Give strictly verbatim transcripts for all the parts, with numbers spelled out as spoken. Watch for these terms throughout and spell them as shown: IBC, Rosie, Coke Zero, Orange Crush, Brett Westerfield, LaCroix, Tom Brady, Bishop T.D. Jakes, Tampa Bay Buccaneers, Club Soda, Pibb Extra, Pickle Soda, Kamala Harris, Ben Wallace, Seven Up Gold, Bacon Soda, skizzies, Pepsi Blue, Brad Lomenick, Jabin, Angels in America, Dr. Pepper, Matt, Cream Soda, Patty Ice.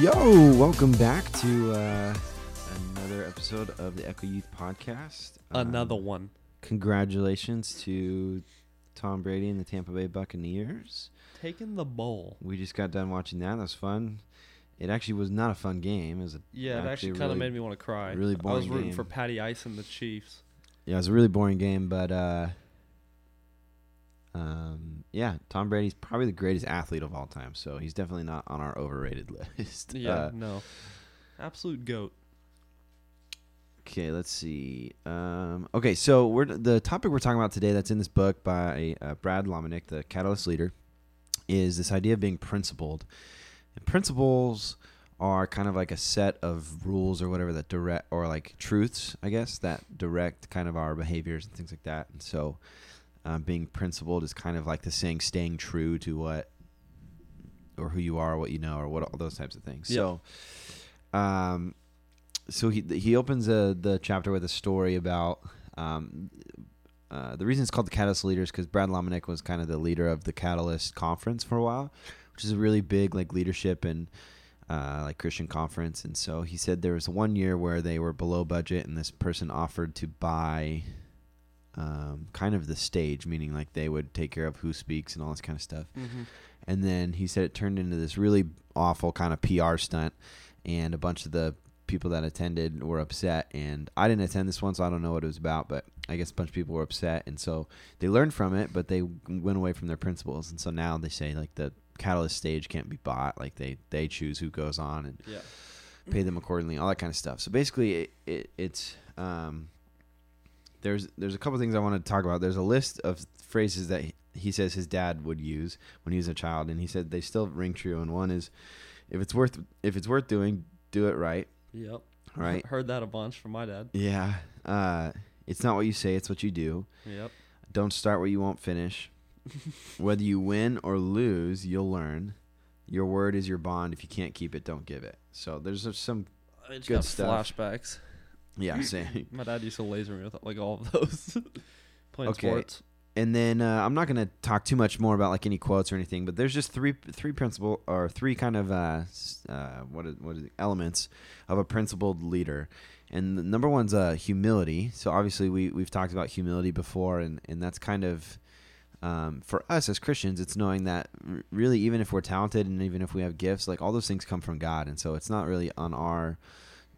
Yo, welcome back to uh, another episode of the Echo Youth Podcast. Um, another one. Congratulations to Tom Brady and the Tampa Bay Buccaneers. Taking the bowl. We just got done watching that. That was fun. It actually was not a fun game. It was a, yeah, it actually, actually kind of really, made me want to cry. Really boring I was rooting game. for Patty Ice and the Chiefs. Yeah, it was a really boring game, but uh, um, yeah, Tom Brady's probably the greatest athlete of all time, so he's definitely not on our overrated list. Yeah, uh, no. Absolute GOAT. Okay, let's see. Um, okay, so we're the topic we're talking about today that's in this book by uh, Brad Lomenick, the Catalyst leader, is this idea of being principled. Principles are kind of like a set of rules or whatever that direct, or like truths, I guess, that direct kind of our behaviors and things like that. And so um, being principled is kind of like the saying, staying true to what or who you are, what you know, or what all those types of things. Yep. So um, so he he opens a, the chapter with a story about um, uh, the reason it's called the Catalyst Leaders because Brad Lomenick was kind of the leader of the Catalyst Conference for a while, which is a really big like leadership and uh, like Christian conference. And so he said there was one year where they were below budget and this person offered to buy um, kind of the stage, meaning like they would take care of who speaks and all this kind of stuff. Mm-hmm. And then he said it turned into this really awful kind of P R stunt, and a bunch of the people that attended were upset. And I didn't attend this one, so I don't know what it was about, but I guess a bunch of people were upset. And so they learned from it, but they went away from their principles. And so now they say like the Catalyst stage can't be bought, like they they choose who goes on and yeah. pay them accordingly, all that kind of stuff. So basically it, it it's um there's there's a couple things I wanted to talk about. There's a list of phrases that he says his dad would use when he was a child, and he said they still ring true. And one is, if it's worth if it's worth doing, do it right. Yep. Right. Heard that a bunch from my dad. Yeah. Uh it's not what you say, it's what you do. Yep. Don't start what you won't finish. Whether you win or lose, you'll learn. Your word is your bond. If you can't keep it, don't give it. So there's some good got stuff. Flashbacks. Yeah, same. My dad used to laser me with like all of those. Playing okay. sports. And then uh, I'm not going to talk too much more about like any quotes or anything, but there's just three three principle or three kind of uh, uh, what is, what is it, elements of a principled leader. And the number one's uh, humility. So obviously we we've talked about humility before, and, and that's kind of. Um, for us as Christians, it's knowing that r- really even if we're talented and even if we have gifts, like all those things come from God. And so it's not really on our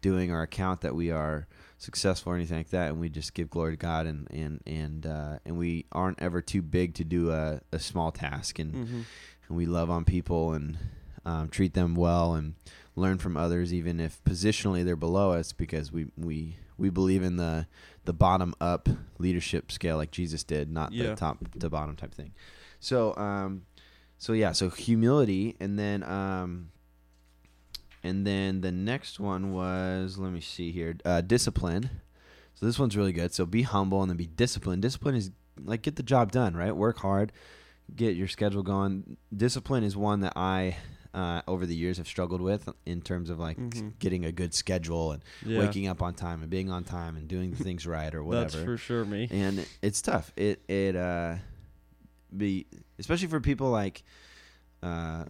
doing or account that we are successful or anything like that. And we just give glory to God, and, and, and, uh, and we aren't ever too big to do a, a small task, and, mm-hmm. and we love on people and, um, treat them well and learn from others, even if positionally they're below us, because we, we, we believe in the, the bottom-up leadership scale like Jesus did, not yeah. the top-to-bottom type thing. So, um, so yeah, so humility. And then um, and then the next one was, let me see here, uh, discipline. So this one's really good. So be humble and then be disciplined. Discipline is, like, get the job done, right? Work hard. Get your schedule going. Discipline is one that I... Uh, over the years have struggled with in terms of like mm-hmm. getting a good schedule and yeah. waking up on time and being on time and doing things right or whatever. That's for sure me. And it's tough. It it uh be especially for people like uh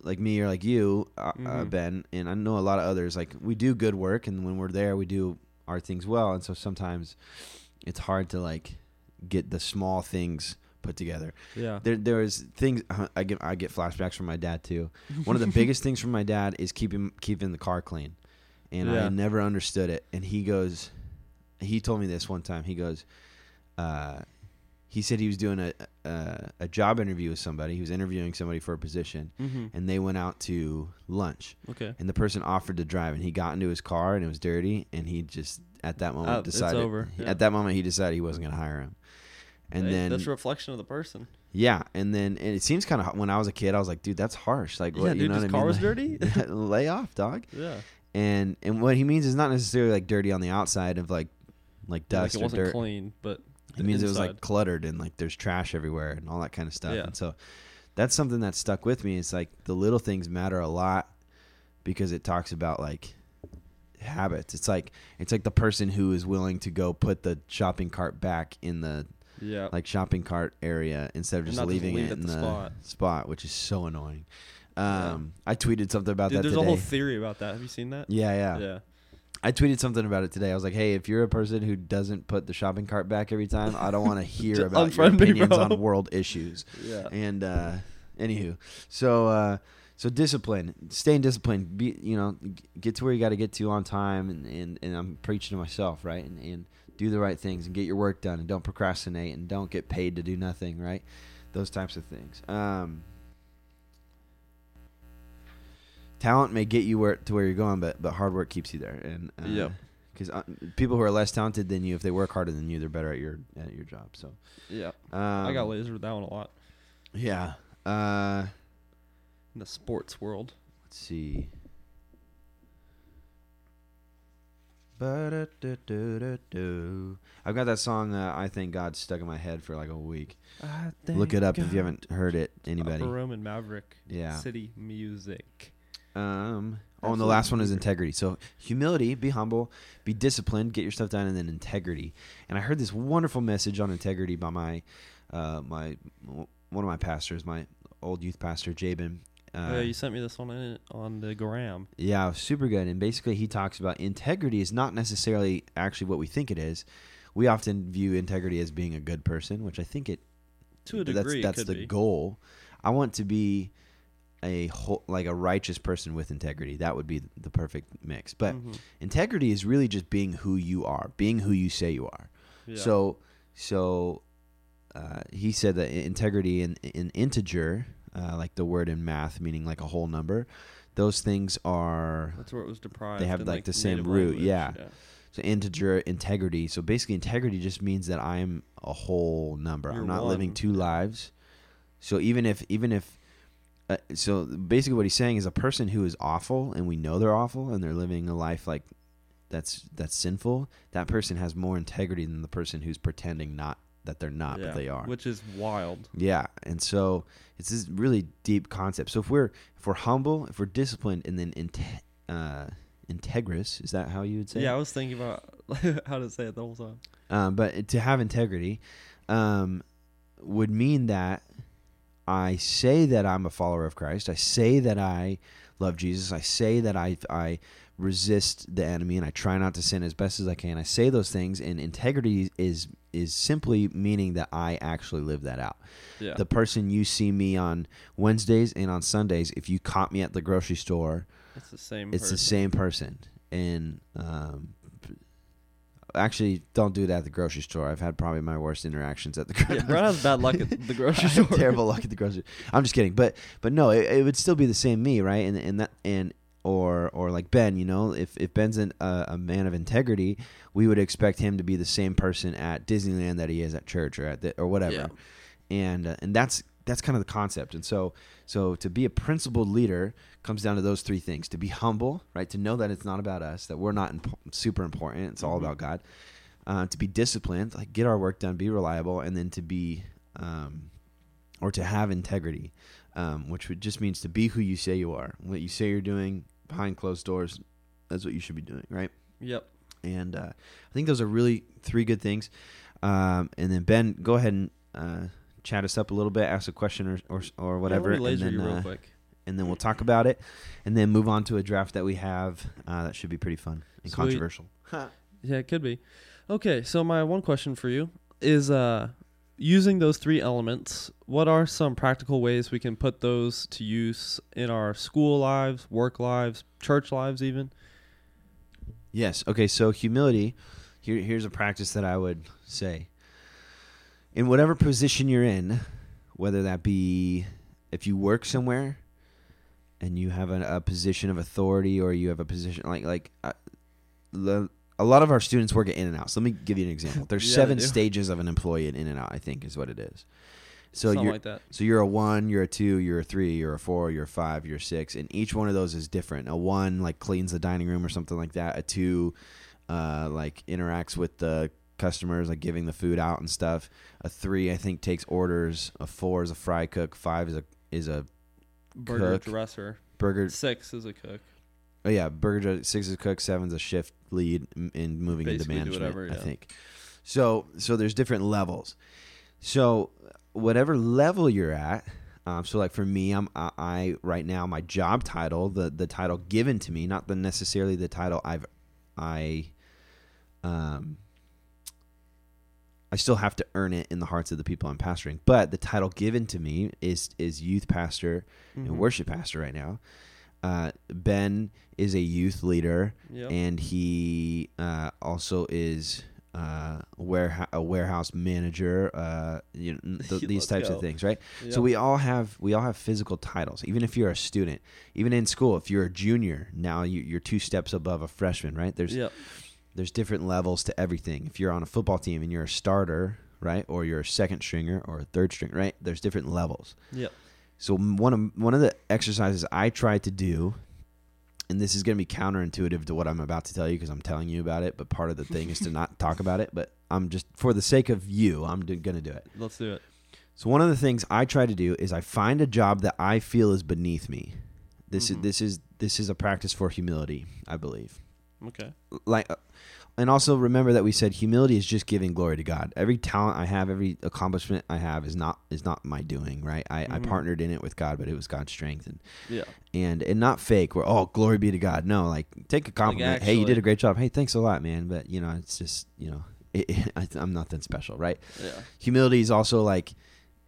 like me or like you uh, mm-hmm. uh, Ben, and I know a lot of others, like we do good work, and when we're there we do our things well, and so sometimes it's hard to like get the small things put together. Yeah. There there is things I get I get flashbacks from my dad too. One of the biggest things from my dad is keeping keeping the car clean. And yeah. I never understood it. And he goes he told me this one time. He goes uh he said he was doing a a, a job interview with somebody. He was interviewing somebody for a position, mm-hmm. and they went out to lunch. Okay. And the person offered to drive, and he got into his car and it was dirty, and he just at that moment uh, decided it's over. Yeah. At that moment he decided he wasn't going to hire him. And hey, then that's a reflection of the person. Yeah, and then and it seems kind of when I was a kid, I was like, dude, that's harsh. Like, yeah, what, you dude, know his what car I mean? Was like, dirty. Lay off, dog. Yeah. And and what he means is not necessarily like dirty on the outside of like like dust yeah, like or dirt. It wasn't clean, but it means inside. It was like cluttered and like there's trash everywhere and all that kind of stuff. Yeah. And so that's something that stuck with me. It's like the little things matter a lot because it talks about like habits. It's like it's like the person who is willing to go put the shopping cart back in the yeah. like shopping cart area instead of just leaving just leave it in the, the spot. spot, which is so annoying. Um, yeah. I tweeted something about Dude, that there's today. There's a whole theory about that. Have you seen that? Yeah, yeah. Yeah. I tweeted something about it today. I was like, hey, if you're a person who doesn't put the shopping cart back every time, I don't want to hear about your opinions bro. on world issues. Yeah. And uh, anywho, so uh, so discipline, staying disciplined, be, you know, get to where you got to get to on time. And, and, and I'm preaching to myself, right? And, and do the right things and get your work done and don't procrastinate and don't get paid to do nothing, right? Those types of things. Um Talent may get you where, to where you're going, but but hard work keeps you there. And uh, yeah, because uh, people who are less talented than you, if they work harder than you, they're better at your at your job. So yeah, um, I got laser with that one a lot. Yeah, uh, in the sports world. Let's see. I've got that song. Uh, I Thank God stuck in my head for like a week. I thank Look it up God. If you haven't heard it. Anybody? Upper Roman Maverick. Yeah. City music. Um, oh, and the last one is integrity. So humility, be humble, be disciplined, get your stuff done, and then integrity. And I heard this wonderful message on integrity by my, uh, my one of my pastors, my old youth pastor, Jabin. Uh, yeah, you sent me this one in, on the gram. Yeah, super good. And basically he talks about integrity is not necessarily actually what we think it is. We often view integrity as being a good person, which I think it to a degree that's, that's the be. goal. I want to be a whole, like a righteous person with integrity. That would be the perfect mix. But mm-hmm. integrity is really just being who you are, being who you say you are. Yeah. So, so uh, he said that integrity and in, in integer, uh, like the word in math, meaning like a whole number, those things are. That's where it was deprived. They have like, like the same root. Yeah. yeah. So integer, integrity. So basically, integrity just means that I'm a whole number. You're I'm not one. living two lives. So even if even if Uh, so basically what he's saying is a person who is awful and we know they're awful and they're living a life like that's that's sinful, that person has more integrity than the person who's pretending not that they're not, yeah, but they are. Which is wild. Yeah. And so it's this really deep concept. So if we're if we're humble, if we're disciplined, and then in, uh, integrous, is that how you would say yeah, it? I was thinking about how to say it the whole time. Um, but to have integrity um, would mean that I say that I'm a follower of Christ. I say that I love Jesus. I say that I I resist the enemy and I try not to sin as best as I can. I say those things, and integrity is is simply meaning that I actually live that out. Yeah. The person you see me on Wednesdays and on Sundays, if you caught me at the grocery store, it's the same. It's person. the same person. And um, actually, don't do that at the grocery store. I've had probably my worst interactions at the grocery store. Yeah, Brad has bad luck at the grocery store. Terrible luck at the grocery store. I'm just kidding. But but no, it, it would still be the same me, right? And and that and or or like Ben, you know, if, if Ben's an, uh, a man of integrity, we would expect him to be the same person at Disneyland that he is at church or at the, or whatever. Yeah. And uh, and that's that's kind of the concept. And so so to be a principled leader comes down to those three things: to be humble, right, to know that it's not about us, that we're not imp- super important, it's all mm-hmm. about God. Uh, to be disciplined, like get our work done, be reliable, and then to be, um, or to have integrity, um, which would just means to be who you say you are. What you say you're doing behind closed doors, that's what you should be doing, right? Yep. And uh, I think those are really three good things. Um, and then Ben, go ahead and uh, chat us up a little bit, ask a question or or, or whatever, yeah, and then you real uh, quick. And then we'll talk about it, and then move on to a draft that we have uh, that should be pretty fun and Sweet. controversial. Huh. Yeah, it could be. Okay, so my one question for you is, uh, using those three elements, what are some practical ways we can put those to use in our school lives, work lives, church lives even? Yes. Okay, so humility, here, here's a practice that I would say. In whatever position you're in, whether that be if you work somewhere, and you have a, a position of authority, or you have a position like like uh, the, a lot of our students work at In-N-Out. So let me give you an example. There's yeah, seven stages of an employee at In-N-Out, I think, is what it is. So Something you're, like that. So you're a one, you're a two, you're a three, you're a four, you're a five, you're a six, and each one of those is different. A one, like, cleans the dining room or something like that. A two, uh, like, interacts with the customers, like, giving the food out and stuff. A three, I think, takes orders. A four is a fry cook. Five is a is a burger cook. dresser. Burger. Six is a cook. Oh, yeah, burger. Six is a cook. Seven's a shift lead in moving Basically into management, whatever, yeah. I think. So, so there's different levels. So whatever level you're at, um, so like for me, I'm I, I right now my job title, the the title given to me, not the necessarily the title I've I um I still have to earn it in the hearts of the people I'm pastoring, but the title given to me is is youth pastor mm-hmm. and worship pastor right now. Uh, Ben is a youth leader, yep. and he uh, also is. Uh, warehouse, a warehouse manager, uh, you know, th- these types go. of things, right? Yep. So we all have we all have physical titles. Even if you're a student, even in school, if you're a junior, now you, you're two steps above a freshman, right? There's yep. there's different levels to everything. If you're on a football team and you're a starter, right, or you're a second stringer or a third stringer, right? There's different levels. Yep. So one of one of the exercises I try to do. And this is going to be counterintuitive to what I'm about to tell you because I'm telling you about it. But part of the thing is to not talk about it. But I'm just, for the sake of you, I'm going to do it. Let's do it. So one of the things I try to do is I find a job that I feel is beneath me. This mm-hmm. is this is this is a practice for humility, I believe. Okay. Like, and also remember that we said humility is just giving glory to God. Every talent I have, every accomplishment I have is not is not my doing, right? I, mm-hmm. I partnered in it with God, but it was God's strength, and yeah, and and not fake. Where oh, glory be to God. No, like take a compliment. Like, hey, you did a great job. Hey, thanks a lot, man. But you know, it's just you know, it, it, I'm not that special, right? Yeah. Humility is also like.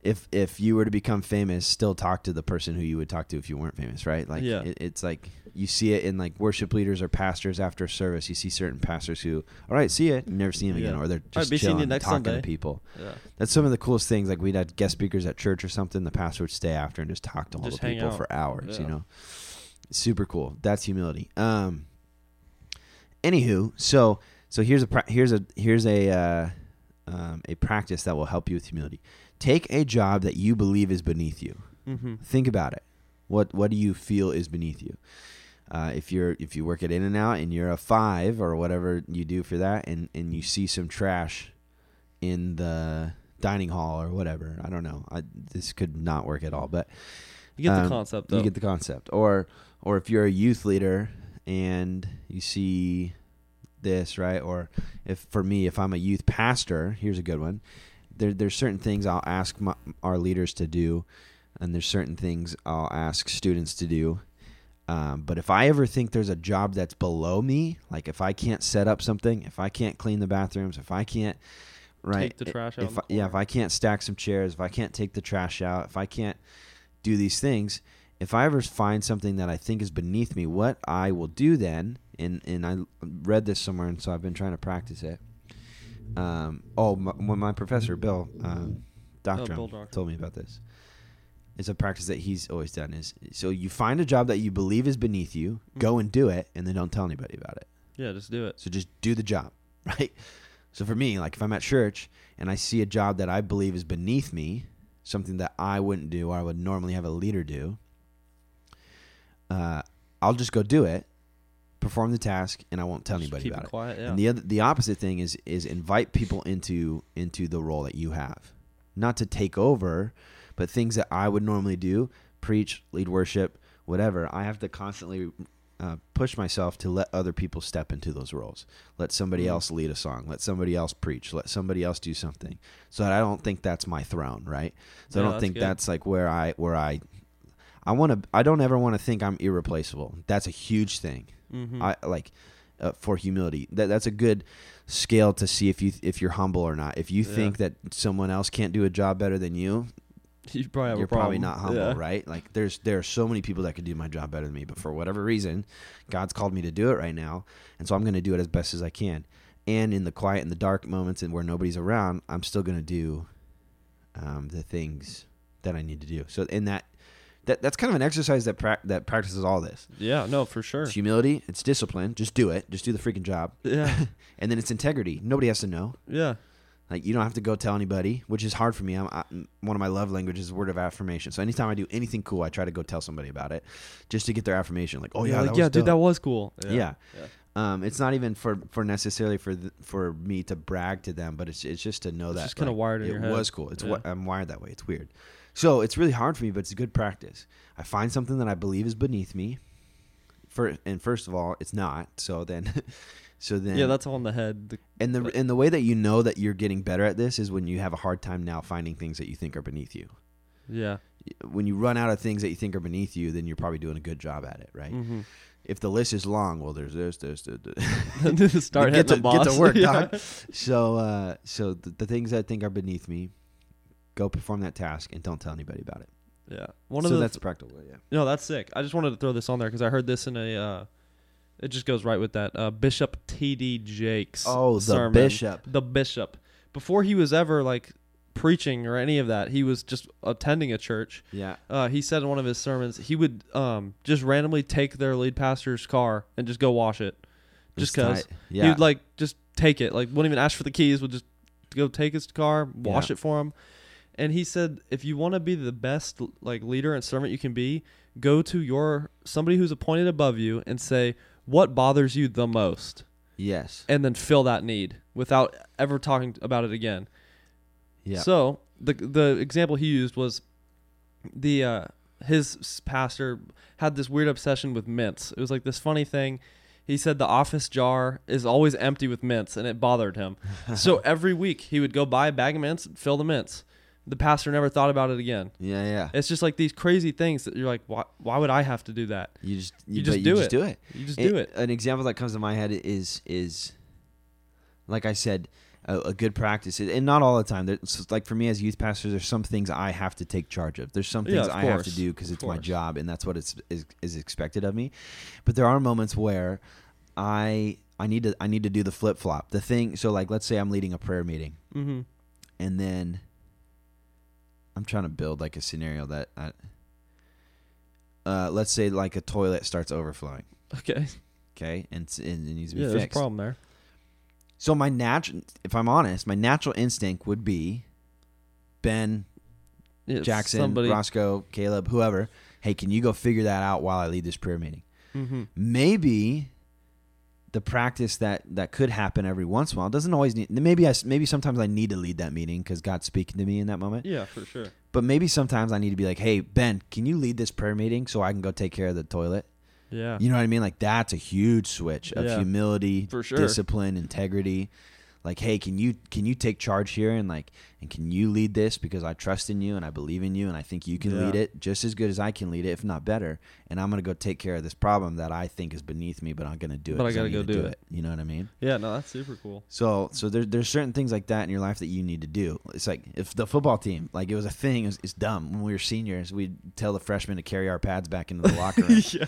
If if you were to become famous, still talk to the person who you would talk to if you weren't famous, right? Like yeah. it, it's like you see it in like worship leaders or pastors after service. You see certain pastors who, all right, see ya, never see him again, yeah. or they're just chilling, talking Sunday. to people. Yeah. That's some of the coolest things. Like we'd had guest speakers at church or something. The pastor would stay after and just talk to all just the people out. for hours. Yeah. You know, super cool. That's humility. Um. Anywho, so so here's a pra- here's a here's a uh, um, a practice that will help you with humility. Take a job that you believe is beneath you. Mm-hmm. Think about it. What What do you feel is beneath you? Uh, if you're if you work at In-N-Out and you're a five or whatever you do for that, and, and you see some trash in the dining hall or whatever, I don't know. I, this could not work at all, but you get um, the concept. Though. You get the concept. Or or if you're a youth leader and you see this, right? Or if for me, if I'm a youth pastor, here's a good one. There, there's certain things I'll ask my, our leaders to do, and there's certain things I'll ask students to do. Um, but if I ever think there's a job that's below me, like if I can't set up something, if I can't clean the bathrooms, if I can't right, take the trash if, out, if I, yeah, if I can't stack some chairs, if I can't take the trash out, if I can't do these things, if I ever find something that I think is beneath me, what I will do then, and and I read this somewhere, and so I've been trying to practice it. Um, oh, my, when my professor, Bill, um, Doctor Oh, told me about this. It's a practice that he's always done. Is So you find a job that you believe is beneath you, mm-hmm. go and do it, and then don't tell anybody about it. Yeah, just do it. So just do the job, right? So for me, like if I'm at church and I see a job that I believe is beneath me, something that I wouldn't do or I would normally have a leader do, uh, I'll just go do it. Perform the task, and I won't tell just anybody keep about it. it. Quiet, yeah. And the other, the opposite thing is is invite people into into the role that you have, not to take over, but things that I would normally do: preach, lead worship, whatever. I have to constantly uh, push myself to let other people step into those roles. Let somebody mm-hmm. else lead a song. Let somebody else preach. Let somebody else do something. So that I don't think that's my throne, right? So yeah, I don't think good. that's like where I where I I want to. I don't ever want to think I'm irreplaceable. That's a huge thing. Mm-hmm. I like uh, for humility. That that's a good scale to see if you if you're humble or not. If you yeah. think that someone else can't do a job better than you, you probably have you're a probably not humble, yeah. right? Like there's there are so many people that could do my job better than me, but for whatever reason, God's called me to do it right now, and so I'm going to do it as best as I can. And in the quiet and the dark moments and where nobody's around, I'm still going to do um, the things that I need to do. So in that. That that's kind of an exercise that pra- that practices all this. Yeah, no, for sure. It's humility. It's discipline. Just do it. Just do the freaking job. Yeah. And then it's integrity. Nobody has to know. Yeah. Like, you don't have to go tell anybody, which is hard for me. I'm, I, one of my love languages is word of affirmation. So anytime I do anything cool, I try to go tell somebody about it just to get their affirmation. Like, oh, yeah, yeah, like, yeah dude, that was cool. Yeah. yeah. yeah. Um, it's not even for, for necessarily for the, for me to brag to them, but it's it's just to know it's that. It's just kind of like, wired in your head. It was cool. It's yeah. I'm wired that way. It's weird. So it's really hard for me, but it's a good practice. I find something that I believe is beneath me. For, and first of all, it's not. So then... So then, yeah, that's all in the head. The, and the and the way that you know that you're getting better at this is when you have a hard time now finding things that you think are beneath you. Yeah. When you run out of things that you think are beneath you, then you're probably doing a good job at it, right? Mm-hmm. If the list is long, well, there's this, this, this. this. Start hitting the boss. Get to work, yeah. dog. So, uh, so the, the things I think are beneath me, go perform that task and don't tell anybody about it. Yeah. One of so the, that's practical, yeah. No, that's sick. I just wanted to throw this on there because I heard this in a... Uh, It just goes right with that. Uh, Bishop T D. Jakes. Oh, the sermon. Bishop. The bishop. Before he was ever like preaching or any of that, he was just attending a church. Yeah. Uh, he said in one of his sermons, he would um, just randomly take their lead pastor's car and just go wash it. Just because. Yeah. He would like just take it. Like wouldn't even ask for the keys. Would just go take his car, wash yeah. it for him. And he said, if you want to be the best like leader and servant you can be, go to your somebody who's appointed above you and say, what bothers you the most? Yes. And then fill that need without ever talking about it again. Yeah. So the the example he used was the uh, his pastor had this weird obsession with mints. It was like this funny thing. He said the office jar is always empty with mints, and it bothered him. So every week he would go buy a bag of mints and fill the mints. The pastor never thought about it again. Yeah, yeah. It's just like these crazy things that you're like, why, why would I have to do that? You just you, you just, do, you just it. do it. You just it, do it. An example that comes to my head is, is like I said, a, a good practice. And not all the time. There's, like for me as youth pastors, there's some things I have to take charge of. There's some things yeah, I course. have to do because it's my job and that's what it's, is, is expected of me. But there are moments where I I need to I need to do the flip-flop. The thing, so like let's say I'm leading a prayer meeting. Mm-hmm. And then... I'm trying to build like a scenario that, I, uh, let's say like a toilet starts overflowing. Okay. Okay. And, and it needs to be yeah, fixed. Yeah, there's a problem there. So my natural, if I'm honest, my natural instinct would be Ben, yeah, Jackson, somebody. Roscoe, Caleb, whoever. Hey, can you go figure that out while I lead this prayer meeting? Mm-hmm. Maybe the practice that, that could happen every once in a while doesn't always need. Maybe I maybe sometimes I need to lead that meeting because God's speaking to me in that moment. Yeah, for sure. But maybe sometimes I need to be like, hey, Ben, can you lead this prayer meeting so I can go take care of the toilet? Yeah, you know what I mean. Like that's a huge switch of yeah, humility, for sure. Discipline, integrity. Like, hey, can you can you take charge here and like and can you lead this because I trust in you and I believe in you and I think you can yeah. lead it just as good as I can lead it, if not better. And I'm gonna go take care of this problem that I think is beneath me, but I'm gonna do it. But I gotta I go do, do it. it. You know what I mean? Yeah, no, that's super cool. So, so there's there's certain things like that in your life that you need to do. It's like if the football team, like it was a thing, it was, it's dumb when we were seniors, we'd tell the freshmen to carry our pads back into the locker room. yeah,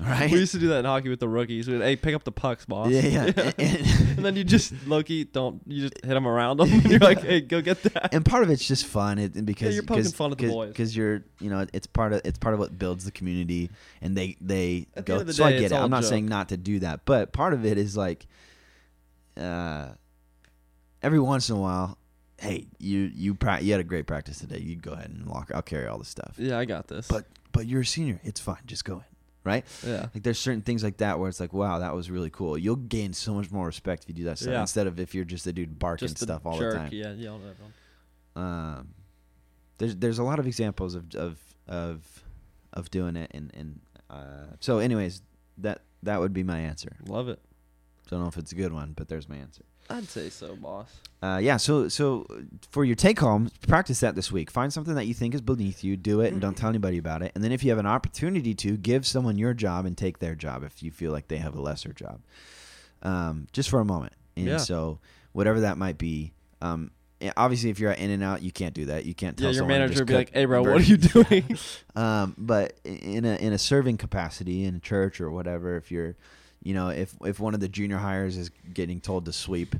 right. We used to do that in hockey with the rookies. We'd hey, pick up the pucks, boss. Yeah, yeah. yeah. And, and, and then you just low key. Don't you just hit them around them? And you're like, hey, go get that. And part of it's just fun, it, because yeah, you're poking fun at the boys. Because you're, you know, it's part of it's part of what builds the community, and they they at go. The the so day, I get it. I'm not joke. saying not to do that, but part of it is like, uh, every once in a while, hey, you you pra- you had a great practice today. You go ahead and walk. I'll carry all the stuff. Yeah, I got this. But but you're a senior. It's fine. Just go in. Right? Yeah. Like there's certain things like that where it's like, wow, that was really cool. You'll gain so much more respect if you do that stuff yeah. instead of if you're just a dude barking just stuff all jerk. the time. Yeah, yeah, all that. Um, there's there's a lot of examples of of of, of doing it, and and uh, so anyways, that that would be my answer. Love it. Don't know if it's a good one, but there's my answer. I'd say so, boss. Uh, yeah, so so for your take-home, practice that this week. Find something that you think is beneath you, do it, and don't tell anybody about it. And then if you have an opportunity to, give someone your job and take their job if you feel like they have a lesser job, um, just for a moment. And yeah. so whatever that might be, um, obviously if you're at In-N-Out, you can't do that. You can't tell yeah, your someone. Your manager would be like, hey, bro, burn. what are you doing? um, but in a, in a serving capacity in church or whatever, if you're – You know, if if one of the junior hires is getting told to sweep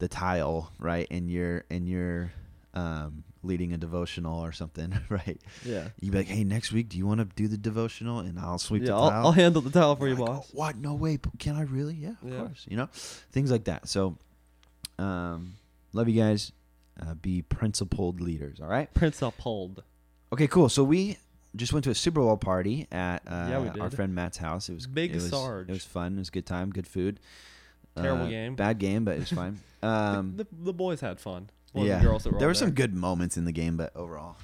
the tile, right, and you're and you're um, leading a devotional or something, right? Yeah. You'd be like, hey, next week, do you want to do the devotional? And I'll sweep yeah, the I'll, tile. I'll handle the tile for you, like, boss. Oh, what? No way. Can I really? Yeah, of yeah. course. You know, things like that. So, um, love you guys. uh, be principled leaders, all right? Principled. Okay, cool. So we just went to a Super Bowl party at uh, yeah, our friend Matt's house. It was Big it was, Sarge. It was fun. It was a good time, good food. Terrible uh, game. Bad game, but it was fine. Um, the, the, the boys had fun. Well, yeah. The girls that were there were there. some good moments in the game, but overall.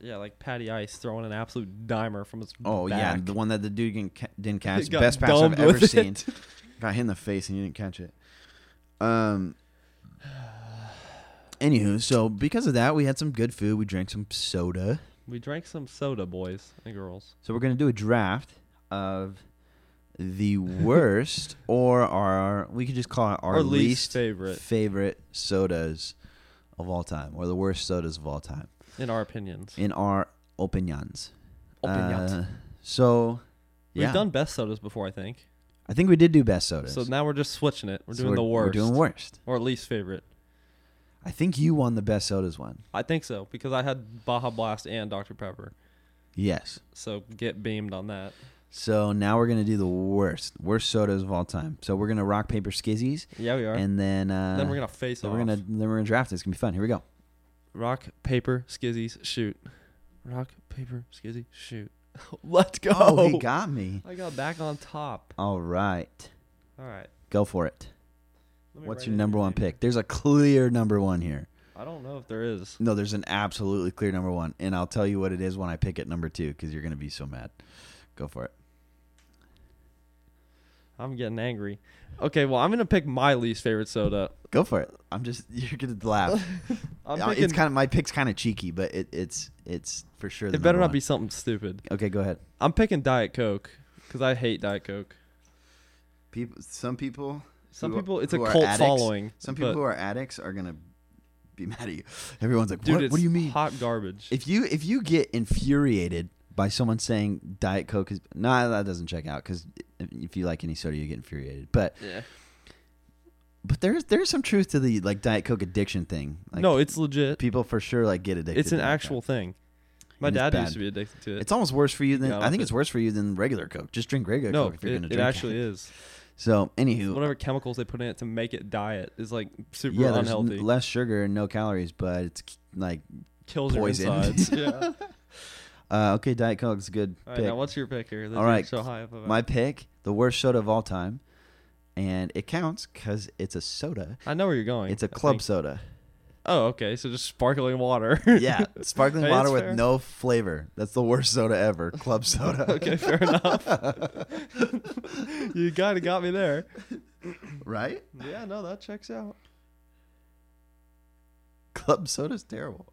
Yeah, like Patty Ice throwing an absolute dimer from his Oh, back. yeah, the one that the dude didn't, ca- didn't catch. Best pass I've ever it. seen. Got hit in the face and you didn't catch it. Um. Anywho, so because of that, we had some good food. We drank some soda. We drank some soda, boys and girls. So we're going to do a draft of the worst or our, we could just call it our, our least, least favorite. favorite sodas of all time, or the worst sodas of all time. In our opinions. In our opinions. Opinions. Uh, so, yeah. We've done best sodas before, I think. I think we did do best sodas. So now we're just switching it. We're so doing we're, the worst. We're doing worst. Or least favorite. I think you won the best sodas one. I think so, because I had Baja Blast and Doctor Pepper. Yes. So get beamed on that. So now we're going to do the worst. Worst sodas of all time. So we're going to rock, paper, skizzies. Yeah, we are. And then... Uh, then we're going to face then off. We're gonna, then we're going to draft this. It's going to be fun. Here we go. Rock, paper, skizzies, shoot. Rock, paper, skizzy, shoot. Let's go. Oh, he got me. I got back on top. All right. All right. Go for it. What's your number one pick? There's a clear number one here. I don't know if there is. No, there's an absolutely clear number one, and I'll tell you what it is when I pick at number two because you're going to be so mad. Go for it. I'm getting angry. Okay, well, I'm going to pick my least favorite soda. Go for it. I'm just, you're going to laugh. I'm picking, it's kind of, my pick's kind of cheeky, but it, it's it's for sure. The it better not one. be something stupid. Okay, go ahead. I'm picking Diet Coke because I hate Diet Coke. People, Some people. Some people, are, it's a cult addicts, following. Some people who are addicts are going to be mad at you. Everyone's like, dude, what, what do you mean? Hot garbage. If you If you get infuriated by someone saying Diet Coke is... No, nah, that doesn't check out because if you like any soda, you get infuriated. But yeah. but there's there's some truth to the like Diet Coke addiction thing. Like, no, it's legit. People for sure like get addicted. It's an to actual Coke. thing. My and dad used to be addicted to it. It's almost worse for you than... Yeah, I, I think it. it's worse for you than regular Coke. Just drink regular no, Coke if you're going to drink it. It actually Coke. is. So, anywho. Whatever chemicals they put in it to make it diet is like super yeah, unhealthy. N- less sugar and no calories, but it's like kills poison. your insides. yeah. Uh, okay, Diet Coke's a good all right, pick. Now what's your pick here? All right, so high up my pick, the worst soda of all time, and it counts because it's a soda. I know where you're going. It's a I club think. soda. Oh, okay, so just sparkling water. yeah, sparkling hey, water with fair. no flavor. That's the worst soda ever, club soda. okay, fair enough. you kind of got me there. Right? Yeah, no, that checks out. Club soda's terrible.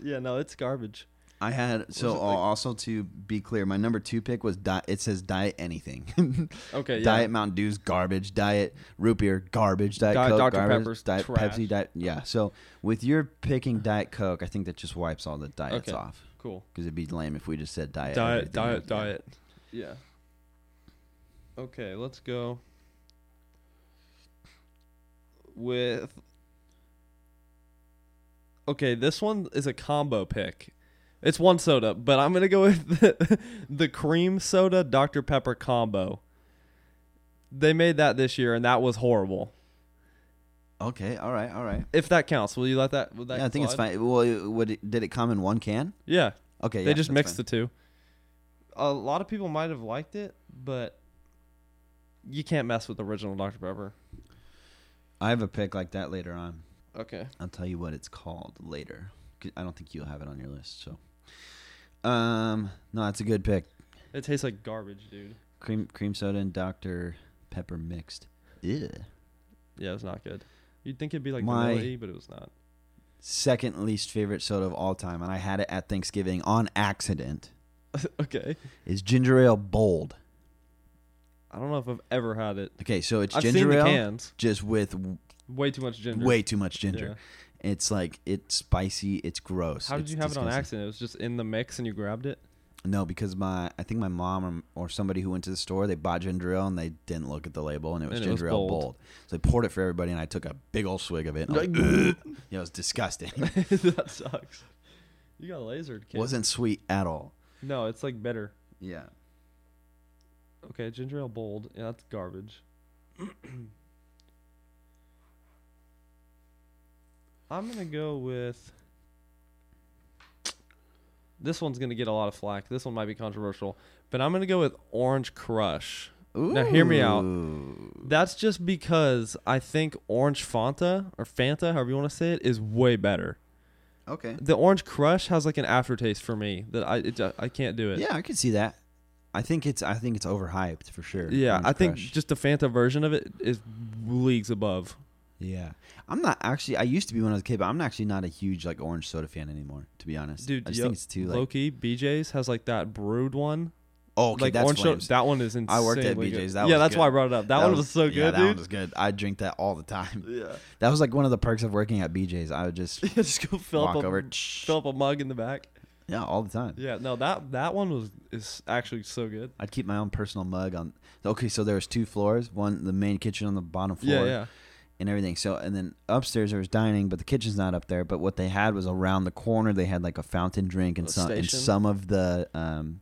Yeah, no, it's garbage. I had so like? also to be clear, my number two pick was di- it says Diet anything. okay, yeah. Diet Mountain Dew's garbage, Diet Root Beer garbage, Diet Di- Coke Doctor garbage, Pepper's Diet trash. Pepsi, Diet yeah. So with your picking Diet Coke, I think that just wipes all the diets okay, off. Cool, because it'd be lame if we just said Diet. Diet, Diet, Diet. Yeah. Okay, let's go with. Okay, this one is a combo pick. It's one soda, but I'm going to go with the, the Cream Soda Doctor Pepper combo. They made that this year, and that was horrible. Okay, all right, all right. If that counts, will you let that? Will that yeah, I think it's fine. Well, it, would it, did it come in one can? Yeah. Okay, They yeah, just mixed fine. the two. A lot of people might have liked it, but you can't mess with the original Doctor Pepper. I have a pick like that later on. Okay. I'll tell you what it's called later. I don't think you'll have it on your list, so... Um, no, that's a good pick. It tastes like garbage, dude. Cream cream soda and Doctor Pepper mixed. Ew. Yeah, it's not good. You'd think it'd be like vanilla-y, but it was not. Second least favorite soda of all time, and I had it at Thanksgiving on accident. okay. Is Ginger Ale Bold. I don't know if I've ever had it. Okay, so it's I've ginger ale cans. just with... W- way too much ginger. Way too much ginger. Yeah. It's like, it's spicy, it's gross. How did you have it on accident? It was just in the mix and you grabbed it? No, because my I think my mom or, or somebody who went to the store, they bought ginger ale and they didn't look at the label and it was ginger ale bold. So they poured it for everybody and I took a big old swig of it. And like, yeah, it was disgusting. that sucks. You got lasered, kid. Wasn't sweet at all. No, it's like bitter. Yeah. Okay, ginger ale bold. Yeah, that's garbage. I'm going to go with... This one's going to get a lot of flack. This one might be controversial. But I'm going to go with Orange Crush. Ooh. Now, hear me out. That's just because I think Orange Fanta, or Fanta, however you want to say it, is way better. Okay. The Orange Crush has like an aftertaste for me that I it, I can't do it. Yeah, I can see that. I think it's I think it's overhyped for sure. Yeah, Orange I Crush. think just the Fanta version of it is leagues above. Yeah. I'm not actually, I used to be when I was a kid, but I'm actually not a huge like Orange Soda fan anymore, to be honest. Dude, I just yo, think it's too like. Low key, B J's has like that brewed one. Oh, okay, like that's Orange Soda. That one is insane. I worked at B J's. That yeah, was that's good. why I brought it up. That, that one was, was so good, yeah, that dude. One was good. I drink that all the time. Yeah. That was like one of the perks of working at B J's. I would just, yeah, just go fill walk up a, over. Fill up a mug in the back. Yeah, all the time. Yeah, no, that that one was is actually so good. I'd keep my own personal mug on. Okay, so there was two floors. One, the main kitchen on the bottom floor. Yeah, yeah. And everything. So, and then upstairs there was dining, but the kitchen's not up there. But what they had was around the corner. They had like a fountain drink and some and some of the um,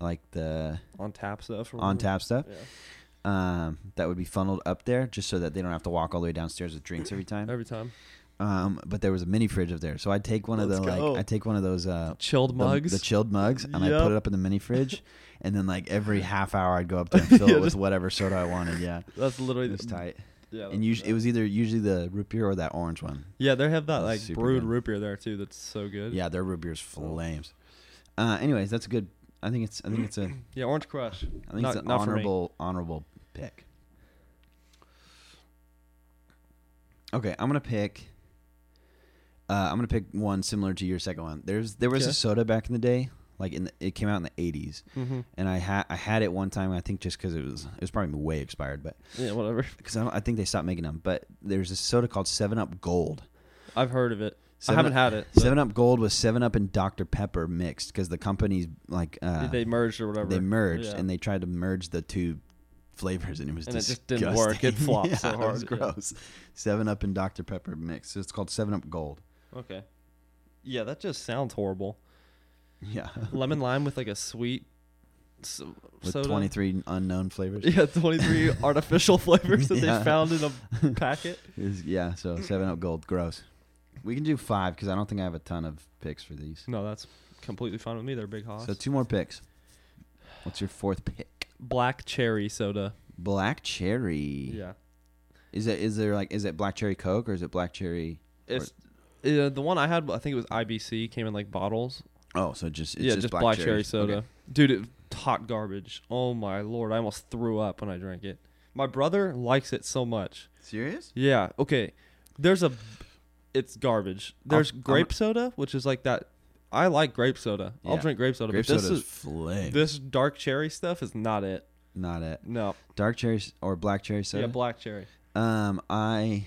like the on tap stuff. On tap stuff. Yeah. Um, that would be funneled up there just so that they don't have to walk all the way downstairs with drinks every time. Every time. Um, but there was a mini fridge up there, so I take one Let's of the go. like I take one of those uh, chilled the, mugs, the chilled mugs, and yep. I put it up in the mini fridge, and then like every half hour I'd go up there and fill yeah, it with whatever soda I wanted. Yeah, that's literally this tight. Yeah, and usually it was either usually the root beer or that orange one. Yeah, they have that like brewed good. root beer there too. That's so good. Yeah, their root beer's flames. Uh, anyways, that's a good. I think it's. I think it's a. yeah, Orange Crush. I think not, it's an honorable honorable pick. Okay, I'm gonna pick. Uh, I'm gonna pick one similar to your second one. There's there was okay. a soda back in the day. Like in the, it came out in the eighties, mm-hmm. and I had I had it one time. I think just because it was it was probably way expired, but yeah, whatever. Because I, I think they stopped making them. But there's a soda called Seven Up Gold. I've heard of it. Seven I haven't up, had it. But. Seven Up Gold was Seven Up and Doctor Pepper mixed because the companies like uh, they merged or whatever. They merged yeah. and they tried to merge the two flavors, and it was and disgusting. It just didn't work. It flopped yeah, so hard. It was gross. Yeah. Seven Up and Doctor Pepper mixed. So it's called Seven Up Gold. Okay. Yeah, that just sounds horrible. Yeah, lemon lime with like a sweet so- with soda. twenty-three unknown flavors. Yeah, twenty-three artificial flavors that yeah. they found in a packet. Yeah, so Seven Up Gold, gross. We can do five because I don't think I have a ton of picks for these. No, that's completely fine with me. They're big hoss. So two more picks. What's your fourth pick? Black cherry soda. Black cherry. Yeah. Is it is there like is it black cherry Coke or is it black cherry? It's uh, the one I had. I think it was I B C. Came in like bottles. Oh, so just it's yeah, just, just black, black cherry, cherry soda, okay. Dude. It, hot garbage. Oh my Lord, I almost threw up when I drank it. My brother likes it so much. Serious? Yeah. Okay. There's a, it's garbage. There's I'm, grape I'm, soda, which is like that. I like grape soda. Yeah. I'll drink grape soda. Grape but this soda's is flame. This dark cherry stuff is not it. Not it. No. Dark cherry or black cherry soda. Yeah, black cherry. Um, I.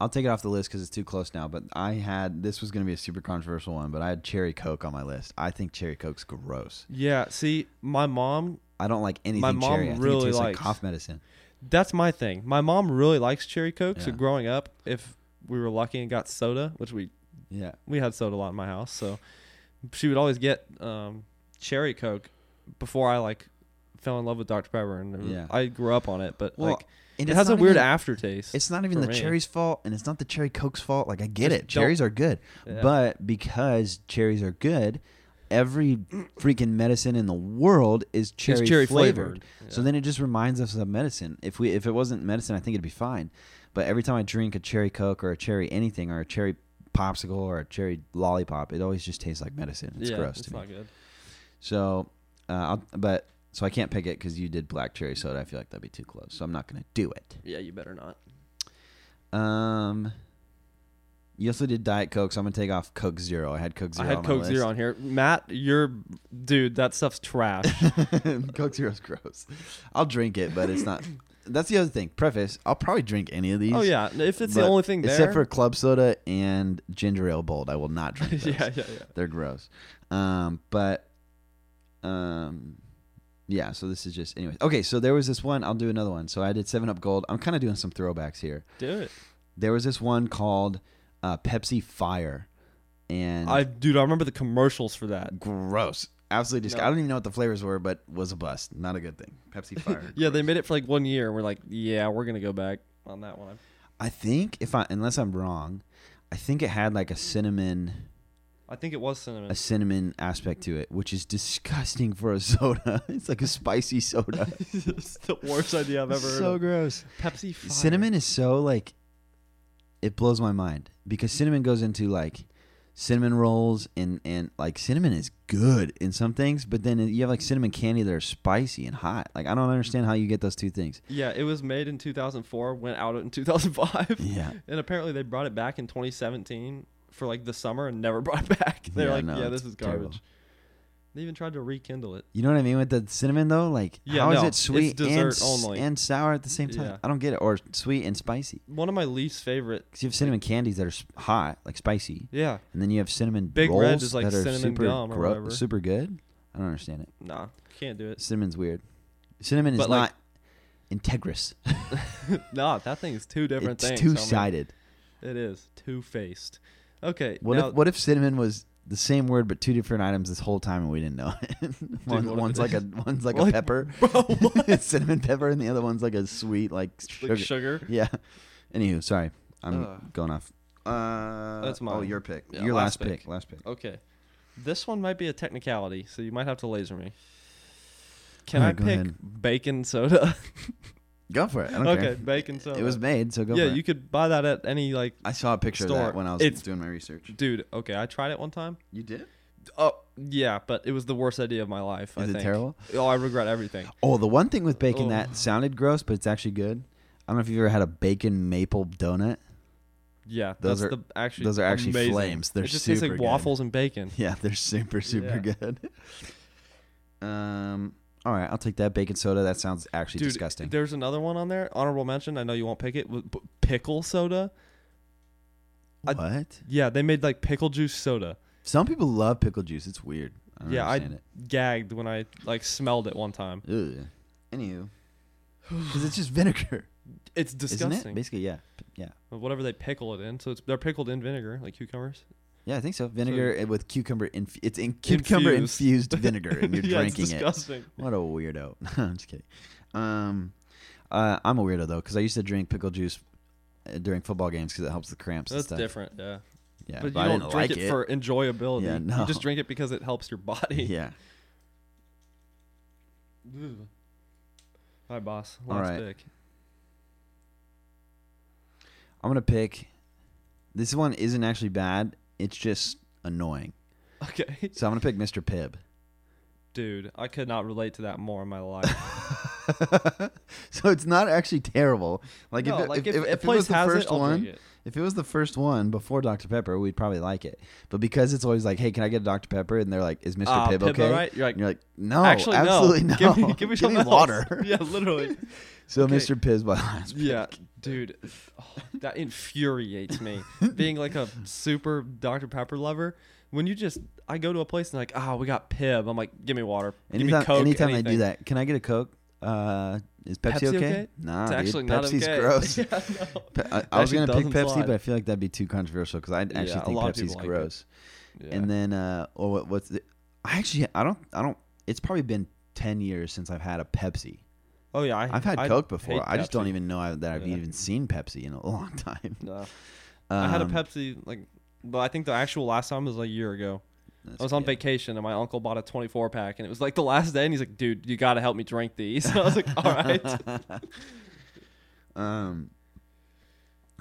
I'll take it off the list because it's too close now, but I had, this was going to be a super controversial one, but I had Cherry Coke on my list. I think Cherry Coke's gross. Yeah, see, my mom... I don't like anything my mom cherry. I think really it tastes likes, like cough medicine. That's my thing. My mom really likes Cherry Coke, yeah. So growing up, if we were lucky and got soda, which we yeah we had soda a lot in my house, so she would always get um, Cherry Coke before I like fell in love with Doctor Pepper, and yeah. I grew up on it, but well, like... And it has a weird even, aftertaste. It's not even the me. cherry's fault, and it's not the Cherry Coke's fault. Like, I get Just it. Cherries are good. Yeah. But because cherries are good, every freaking medicine in the world is cherry, cherry flavored. flavored. Yeah. So then it just reminds us of medicine. If we if it wasn't medicine, I think it'd be fine. But every time I drink a Cherry Coke or a cherry anything or a cherry popsicle or a cherry lollipop, it always just tastes like medicine. It's yeah, gross it's to me. It's not good. So, uh, I'll, but... So I can't pick it because you did black cherry soda. I feel like that'd be too close. So I'm not going to do it. Yeah, you better not. Um, you also did Diet Coke, so I'm going to take off Coke Zero. I had Coke Zero I had on Coke Zero on here. Matt, you're... Dude, that stuff's trash. Coke Zero's gross. I'll drink it, but it's not... That's the other thing. Preface, I'll probably drink any of these. Oh, yeah. If it's the only thing there. Except for Club Soda and Ginger Ale Bold. I will not drink those. yeah, yeah, yeah. They're gross. Um, but... um. Yeah, so this is just... Anyway. Okay, so there was this one. I'll do another one. So I did seven up Gold. I'm kind of doing some throwbacks here. Do it. There was this one called uh, Pepsi Fire. and I Dude, I remember the commercials for that. Gross. Absolutely disgusting. No. I don't even know what the flavors were, but was a bust. Not a good thing. Pepsi Fire. yeah, gross. They made it for like one year. And we're like, yeah, we're going to go back on that one. I think, if I unless I'm wrong, I think it had like a cinnamon. I think it was cinnamon. A cinnamon aspect to it, which is disgusting for a soda. It's like a spicy soda. It's the worst idea I've ever so heard. So gross. Pepsi Fire. Cinnamon is so like, it blows my mind because cinnamon goes into like cinnamon rolls and, and like cinnamon is good in some things, but then you have like cinnamon candy that are spicy and hot. Like I don't understand how you get those two things. Yeah, it was made in two thousand four, went out in two thousand five. Yeah. And apparently they brought it back in twenty seventeen. For like the summer and never brought it back. They're yeah, like, no, yeah, this is garbage. Terrible. They even tried to rekindle it. You know what I mean with the cinnamon though? Like, yeah, how no, is it sweet and, only. and sour at the same time? Yeah. I don't get it. Or sweet and spicy. One of my least favorite. Because you have cinnamon like, candies that are hot, like spicy. Yeah. And then you have cinnamon Big rolls Red is like that are cinnamon super gum or gro- whatever. Super good. I don't understand it. Nah, can't do it. Cinnamon's weird. Cinnamon but is like, not integrous. Nah, that thing is two different it's things. It's two-sided. I mean, it is two-faced. Okay. What now, if what if cinnamon was the same word but two different items this whole time and we didn't know it? One, dude, one's like a one's like what? a pepper, bro. What? Cinnamon pepper, and the other one's like a sweet like sugar. Like sugar. Yeah. Anywho, sorry, I'm uh, going off. Uh, that's mine. Oh, your pick. Yeah, your last, last pick. pick. Last pick. Okay. This one might be a technicality, so you might have to laser me. Can right, I pick ahead. Bacon soda? Go for it. I don't okay, care. Bacon soda. It was made, so go yeah, for it. Yeah, you could buy that at any, like, I saw a picture store. of that when I was it's, doing my research. Dude, okay, I tried it one time. You did? Oh, yeah, but it was the worst idea of my life, Is I think. Is it terrible? Oh, I regret everything. Oh, the one thing with bacon oh. that sounded gross, but it's actually good. I don't know if you've ever had a bacon maple donut. Yeah, those that's are the actually Those are actually amazing. flames. They're super good. It just tastes like good. waffles and bacon. Yeah, they're super, super yeah. good. um... All right, I'll take that bacon soda. That sounds actually Dude, disgusting. There's another one on there. Honorable mention. I know you won't pick it. Pickle soda. What? I, yeah, they made like pickle juice soda. Some people love pickle juice. It's weird. I don't yeah, I it. gagged when I like smelled it one time. Ugh. Anywho, because it's just vinegar. It's disgusting. Isn't it? Basically, yeah, yeah. Whatever they pickle it in, so it's, they're pickled in vinegar, like cucumbers. Yeah, I think so. Vinegar so, with cucumber inf- it's in cucumber infused, infused vinegar, and you're yeah, drinking it's disgusting. it. What a weirdo! I'm just kidding. Um, uh, I'm a weirdo though because I used to drink pickle juice during football games because it helps the cramps. That's and stuff. different, yeah. Yeah, but, but you I don't didn't drink like it, it for enjoyability. Yeah, no. You just drink it because it helps your body. Yeah. All right, boss. Last All right. pick. I'm gonna pick. This one isn't actually bad. It's just annoying. Okay. So I'm going to pick Mister Pibb. Dude, I could not relate to that more in my life. So it's not actually terrible. Like no, if it, like if, if, if, if it was the first it, one, it. if it was the first one before Doctor Pepper, we'd probably like it. But because it's always like, hey, can I get a Doctor Pepper? And they're like, is Mister Uh, Pibb okay? Right? You're like, you're like, no, actually, absolutely no. Give me, give me, give me water. Yeah, literally. So okay. Mister Pibb's my last pick. Yeah, dude, oh, that infuriates me. Being like a super Doctor Pepper lover, when you just, I go to a place and like, oh, we got Pibb. I'm like, give me water. Give anytime, me Coke. Anytime anything. I do that, can I get a Coke? Uh, is Pepsi, Pepsi okay? okay? Nah, it's dude. Pepsi's okay. gross. Yeah, no. Pe- I, I was going to pick Pepsi, slide. but I feel like that'd be too controversial because I actually yeah, think Pepsi's like gross. Yeah. And then, uh, or what, what's the, I actually, I don't, I don't, it's probably been ten years since I've had a Pepsi. Oh, yeah. I, I've had I Coke before. I just don't even know I, that I've yeah. even seen Pepsi in a long time. No. Um, I had a Pepsi, like, but I think the actual last time was like a year ago. I was on yeah. vacation, and my uncle bought a twenty-four pack, and it was like the last day, and he's like, dude, you got to help me drink these. And I was like, all right. um,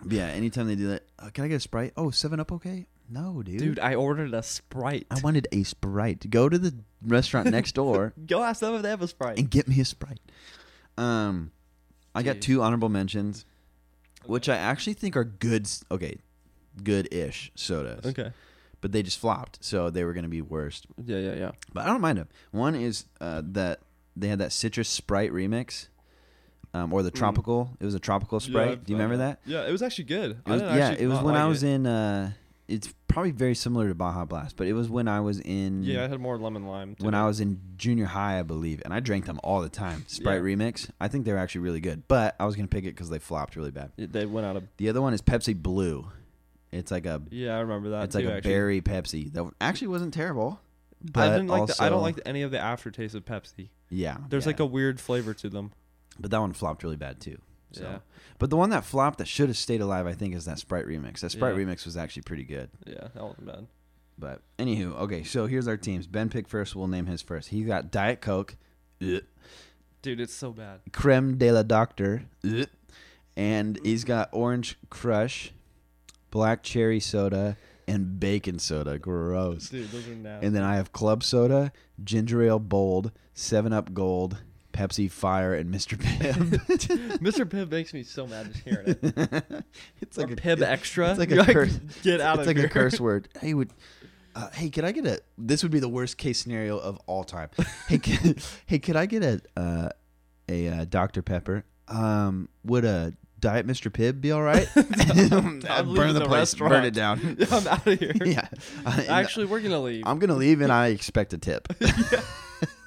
Yeah, anytime they do that, uh, can I get a Sprite? Oh, Seven Up okay? No, dude. Dude, I ordered a Sprite. I wanted a Sprite. Go to the restaurant next door. Go ask them if they have a Sprite. And get me a Sprite. Um, I Jeez. got two honorable mentions, okay. which I actually think are good. Okay, good-ish sodas. Okay, but they just flopped, so they were going to be worst. Yeah, yeah, yeah. But I don't mind them. One is uh, that they had that citrus Sprite remix, um, or the tropical. Mm. It was a tropical Sprite. Yeah, Do you remember uh, that? Yeah, it was actually good. It was, I yeah, actually it was when like I was it. in. Uh, it's probably very similar to Baja Blast, but it was when I was in... Yeah, I had more lemon lime. Too. When I was in junior high, I believe, and I drank them all the time. Sprite yeah. Remix. I think they were actually really good, but I was going to pick it because they flopped really bad. It, they went out of... The other one is Pepsi Blue. It's like a... Yeah, I remember that It's too, like a actually. berry Pepsi. That actually wasn't terrible, but I didn't like also... The, I don't like any of the aftertaste of Pepsi. Yeah. There's yeah. like a weird flavor to them. But that one flopped really bad, too. So. Yeah. But the one that flopped that should have stayed alive, I think, is that Sprite Remix. That Sprite yeah. Remix was actually pretty good. Yeah, that wasn't bad. But anywho, okay, so here's our teams. Ben picked first. We'll name his first. He got Diet Coke. Ugh. Dude, it's so bad. Creme de la Doctor. Ugh. And he's got Orange Crush, Black Cherry Soda, and Bacon Soda. Gross. Dude, those are nasty. And then I have Club Soda, Ginger Ale Bold, Seven Up Gold, Pepsi Fire, and Mister Pibb. Mister Pibb makes me so mad just hearing it. It's like or a Pibb Extra. It's like You're a like, curse. Get out it's of like here. It's like a curse word. Hey, would uh, hey, could I get a? This would be the worst case scenario of all time. Hey, could, hey, could I get a uh, a uh, Doctor Pepper? Um, would a Diet Mister Pibb be all right? I'll burn the, the place, restaurant. Burn it down. I'm out of here. Yeah, uh, actually, we're gonna leave. I'm gonna leave, and I expect a tip. Yeah.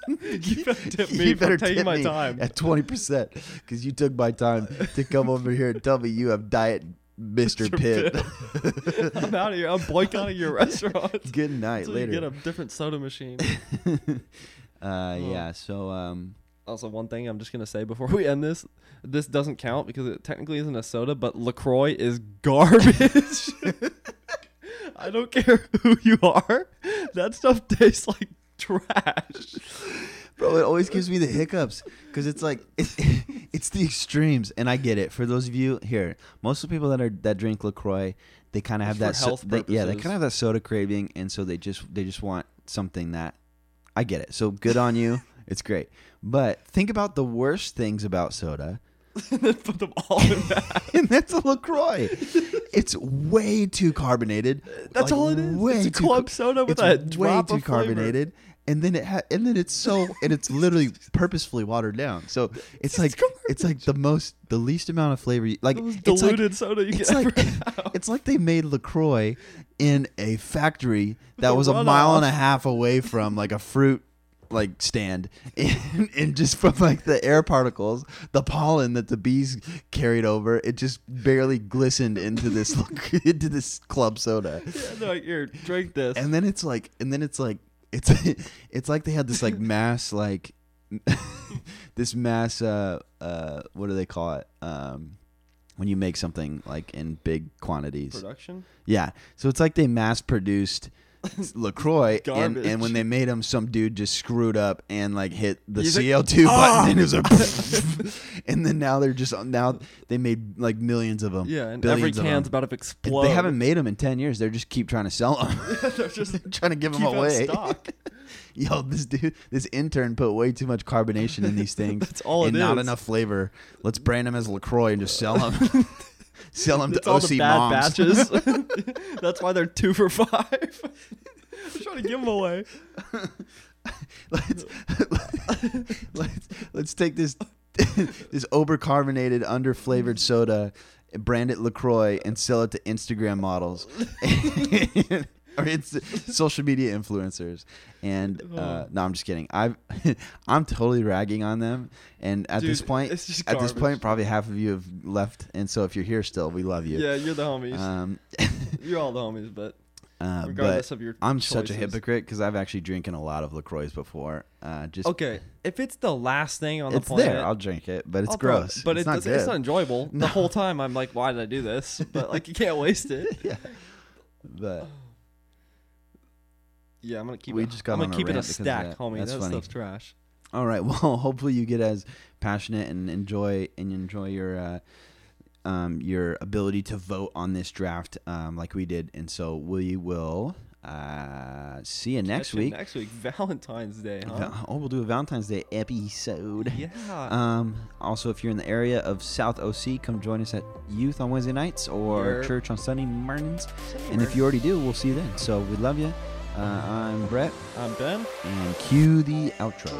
You better tip me you better for taking tip my time at twenty percent because you took my time to come over here and tell me you have Diet Mister Pibb. I'm out of here. I'm boycotting your restaurant. Good night. So later. You get a different soda machine. uh, oh. Yeah. So um, also one thing I'm just gonna say before we end this, this doesn't count because it technically isn't a soda, but LaCroix is garbage. I don't care who you are. That stuff tastes like trash. Bro, it always gives me the hiccups because it's like it's, it's the extremes, and I get it. For those of you here, most of the people that are that drink LaCroix, they kind of have that so, they, yeah they kind of have that soda craving, and so they just they just want something that I get it. So good on you. It's great, but think about the worst things about soda. And then put them all in that. And that's a LaCroix. It's way too carbonated. That's like, all it is. It's a club soda with a drop of flavor. Way too carbonated. And then it ha- and then it's so and it's literally purposefully watered down. So it's, it's like garbage. It's like the most the least amount of flavor. You, like the most diluted like, soda you it's can. Like, ever it's like they made LaCroix in a factory that was a mile off. and a half away from like a fruit. Like stand and, and just from like the air particles, the pollen that the bees carried over, it just barely glistened into this into this club soda. Yeah, no, here, drink this. And then it's like, and then it's like, it's it's like they had this like mass like this mass uh uh what do they call it um when you make something like in big quantities production. Yeah, so it's like they mass produced. LaCroix and, and when they made him, some dude just screwed up and like hit the He's C O two like, button oh! and it was like, and then now they're just now they made like millions of them. Yeah, and every can's about to explode. They haven't made them in ten years. They just keep trying to sell them. They're just trying to give them away. Yo, this dude, this intern put way too much carbonation in these things. That's all it and is. Not enough flavor. Let's brand them as LaCroix and just sell them. Sell them to O C moms. Batches. That's why they're two for five. I'm trying to give them away. Let's, let's let's take this this overcarbonated, underflavored soda, brand it LaCroix, and sell it to Instagram models or it's social media influencers. And uh, no, I'm just kidding. I've I'm totally ragging on them. And at Dude, this point, it's just at this point, probably half of you have left. And so, if you're here still, we love you. Yeah, you're the homies. Um, you're all the homies, but uh, regardless but of your, I'm choices. Such a hypocrite because I've actually drinking a lot of LaCroix before. Uh, just okay, if it's the last thing on the it's planet, there. I'll drink it, but it's I'll gross. It, but it's, it, not it's not enjoyable. No. The whole time, I'm like, why did I do this? But like, you can't waste it. Yeah, but. Yeah, I'm gonna keep we it. Just got I'm gonna keep a it a stack, homie. That's that funny. Stuff's trash. All right. Well, hopefully you get as passionate and enjoy and enjoy your uh, um, your ability to vote on this draft um, like we did. And so we will uh, see you next Catch week. You next week, Valentine's Day. Huh? Oh, we'll do a Valentine's Day episode. Yeah. Um. Also, if you're in the area of South O C, come join us at Youth on Wednesday nights or yep. Church on Sunday mornings. Sunday and if you already do, we'll see you then. So we love you. Uh, I'm Brett. I'm Ben. And cue the outro.